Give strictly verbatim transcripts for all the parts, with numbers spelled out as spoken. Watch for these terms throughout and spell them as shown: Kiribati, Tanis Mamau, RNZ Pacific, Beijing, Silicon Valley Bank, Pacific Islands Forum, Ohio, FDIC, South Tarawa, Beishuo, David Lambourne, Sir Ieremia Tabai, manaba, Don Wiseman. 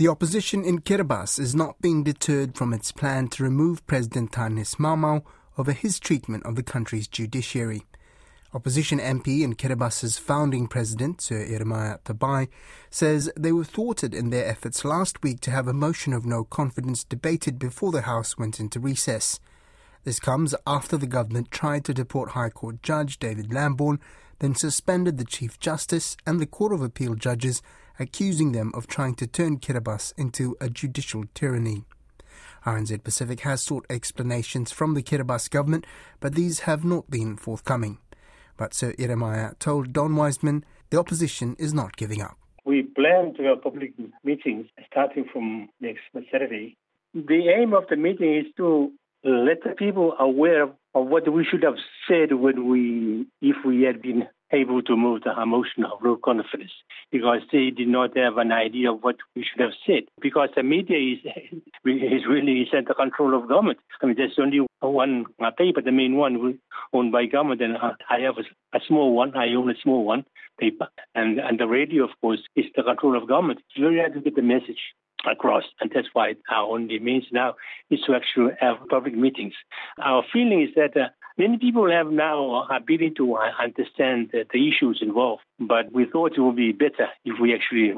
The opposition in Kiribati is not being deterred from its plan to remove President Tanis Mamau over his treatment of the country's judiciary. Opposition M P and Kiribati's founding president, Sir Ieremia Tabai, says they were thwarted in their efforts last week to have a motion of no confidence debated before the House went into recess. This comes after the government tried to deport High Court Judge David Lambourne, then suspended the Chief Justice and the Court of Appeal judges, accusing them of trying to turn Kiribati into a judicial tyranny. R N Z Pacific has sought explanations from the Kiribati government, but these have not been forthcoming. But Sir Ieremia told Don Wiseman the opposition is not giving up. We plan to have public meetings starting from next Saturday. The aim of the meeting is to let the people aware of what we should have said when we, if we had been able to move the motion of no confidence, because they did not have an idea of what we should have said, because the media is, is really is under control of government. I mean, there's only one paper, the main one owned by government, and I have a, a small one, I own a small one, paper, and, and the radio, of course, is the control of government. It's very hard to get the message across, and that's why our only means now is to actually have public meetings. Our feeling is that uh, many people have now are beginning to understand the, the issues involved, but we thought it would be better if we actually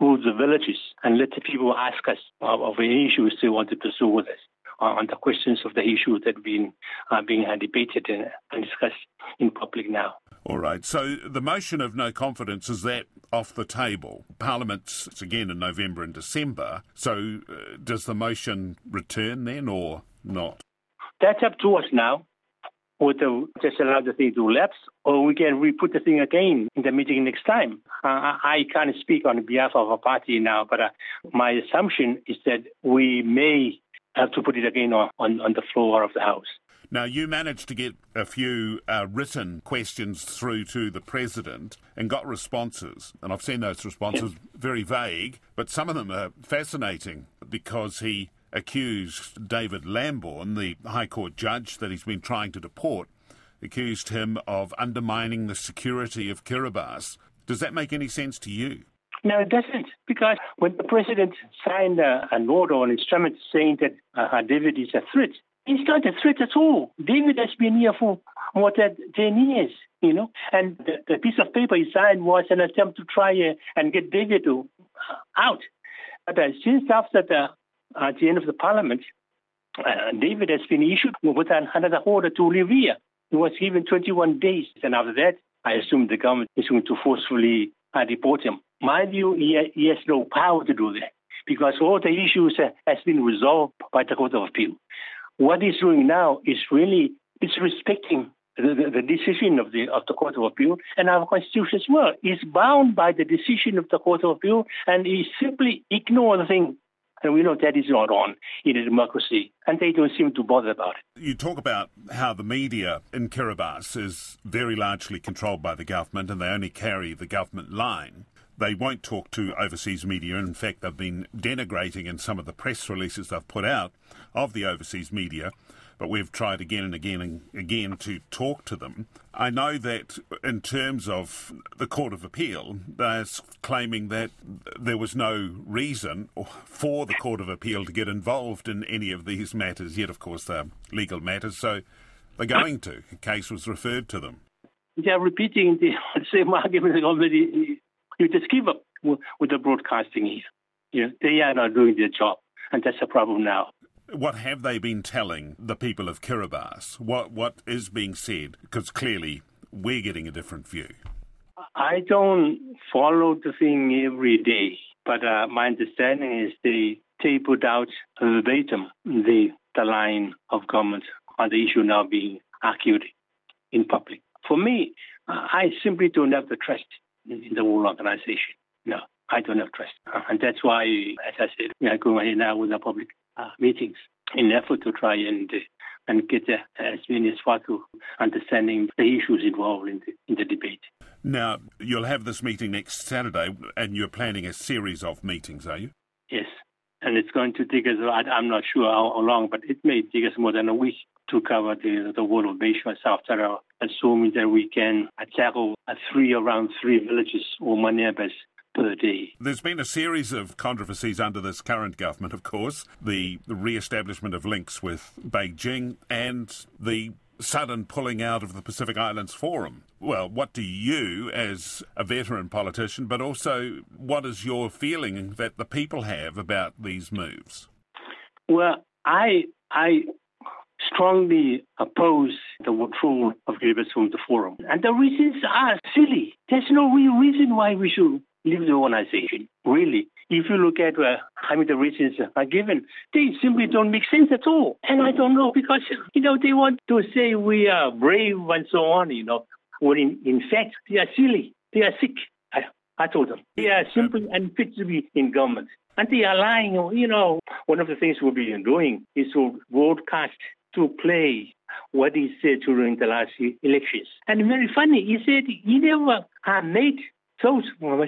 moved the villages and let the people ask us of, of the issues they want to pursue with us, on the questions of the issues that have been uh, being debated and, and discussed in public now. All right, so the motion of no confidence, is that off the table? Parliament's it's again in November and December, so uh, does the motion return then or not? That's up to us now. Would just allow the thing to lapse, or we can re-put the thing again in the meeting next time. Uh, I can't speak on behalf of a party now, but uh, my assumption is that we may have to put it again on, on, on the floor of the House. Now, you managed to get a few uh, written questions through to the President and got responses, and I've seen those responses, yes. Very vague, but some of them are fascinating because he accused David Lambourne, the High Court judge that he's been trying to deport, accused him of undermining the security of Kiribati. Does that make any sense to you? No, it doesn't, because when the President signed a, an order or an instrument saying that uh, David is a threat, it's not a threat at all. David has been here for more than ten years, you know, and the, the piece of paper he signed was an attempt to try uh, and get David to, uh, out. But uh, since after the, uh, at the end of the Parliament, uh, David has been issued with another order to live here. He was given twenty-one days, and after that, I assume the government is going to forcefully uh, deport him. My view, he, he has no power to do that, because all the issues uh, has been resolved by the Court of Appeal. What he's doing now is really it's respecting the, the, the decision of the of the Court of Appeal and our Constitution as well. It's bound by the decision of the Court of Appeal, and he simply ignores the thing. And we know that is not on in a democracy, and they don't seem to bother about it. You talk about how the media in Kiribati is very largely controlled by the government, and they only carry the government line. They won't talk to overseas media. In fact, they've been denigrating in some of the press releases they've put out of the overseas media, but we've tried again and again and again to talk to them. I know that in terms of the Court of Appeal, they're claiming that there was no reason for the Court of Appeal to get involved in any of these matters, yet of course they're legal matters, so they're going to. A case was referred to them. They're repeating the same argument already. You just give up with the broadcasting here. You know, they are not doing their job, and that's a problem now. What have they been telling the people of Kiribati? What What is being said? Because clearly we're getting a different view. I don't follow the thing every day, but uh, my understanding is they, they put out verbatim the, the line of government on the issue now being argued in public. For me, I simply don't have the trust in the whole organisation. No, I don't have trust. And that's why, as I said, we are going ahead now with our public uh, meetings in an effort to try and uh, and get uh, as many as far to understanding the issues involved in the, in the debate. Now, you'll have this meeting next Saturday, and you're planning a series of meetings, are you? Yes, and it's going to take us, I'm not sure how long, but it may take us more than a week to cover the, the whole of Beishuo and South Tarawa, assuming that we can tackle three around three villages or manabas per day. There's been a series of controversies under this current government, of course, the re-establishment of links with Beijing and the sudden pulling out of the Pacific Islands Forum. Well, what do you, as a veteran politician, but also what is your feeling that the people have about these moves? Well, I I strongly oppose the withdrawal of Kiribati from the forum. And the reasons are silly. There's no real reason why we should leave the organization, really. If you look at uh, how many the reasons are given, they simply don't make sense at all. And I don't know, because, you know, they want to say we are brave and so on, you know, when in, in fact, they are silly. They are sick, I, I told them. They are simply unfit to be in government. And they are lying, you know. One of the things we've been doing is to broadcast, to play what he said during the last elections. And very funny, he said he never had made those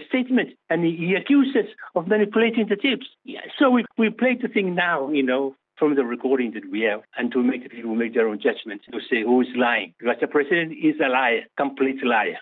statements, and he, he accused us of manipulating the tapes. Yeah, so we, we played the thing now, you know, from the recording that we have, and to make the people make their own judgment to say who is lying. Because the president is a liar, complete liar.